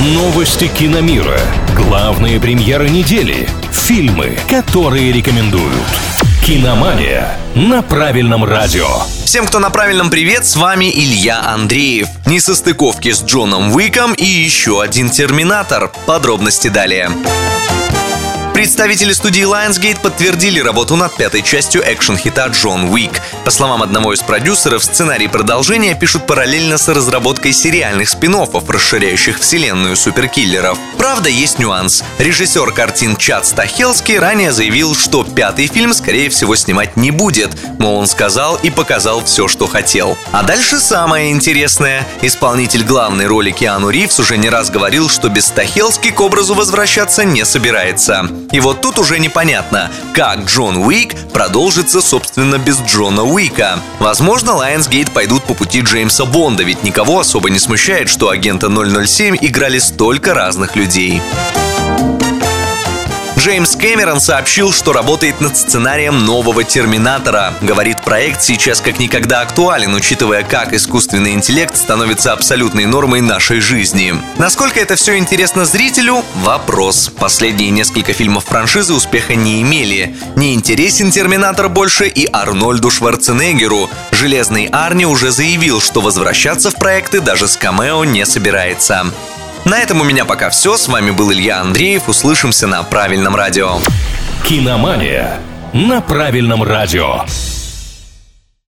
Новости киномира. Главные премьеры недели. Фильмы, которые рекомендуют. Киномания на правильном радио. Всем, кто на правильном, привет, с вами Илья Андреев. Несостыковки с Джоном Уиком и еще один «Терминатор». Подробности далее. Представители студии Lionsgate подтвердили работу над пятой частью экшн-хита «Джон Уик». По словам одного из продюсеров, сценарий продолжения пишут параллельно с разработкой сериальных спин-оффов, расширяющих вселенную суперкиллеров. Правда, есть нюанс. Режиссер картин Чад Стахельски ранее заявил, что пятый фильм, скорее всего, снимать не будет. Мол, он сказал и показал все, что хотел. А дальше самое интересное. Исполнитель главной роли Киану Ривз уже не раз говорил, что без Стахельски к образу возвращаться не собирается. И вот тут уже непонятно, как Джон Уик продолжится, собственно, без Джона Уика. Возможно, Lionsgate пойдут по пути Джеймса Бонда, ведь никого особо не смущает, что агента 007 играли столько разных людей. Джеймс Кэмерон сообщил, что работает над сценарием нового «Терминатора». Говорит, проект сейчас как никогда актуален, учитывая, как искусственный интеллект становится абсолютной нормой нашей жизни. Насколько это все интересно зрителю – вопрос. Последние несколько фильмов франшизы успеха не имели. Не интересен «Терминатор» больше и Арнольду Шварценеггеру. Железный Арни уже заявил, что возвращаться в проекты даже с камео не собирается. На этом у меня пока все. С вами был Илья Андреев. Услышимся на правильном радио. Киномания на правильном радио.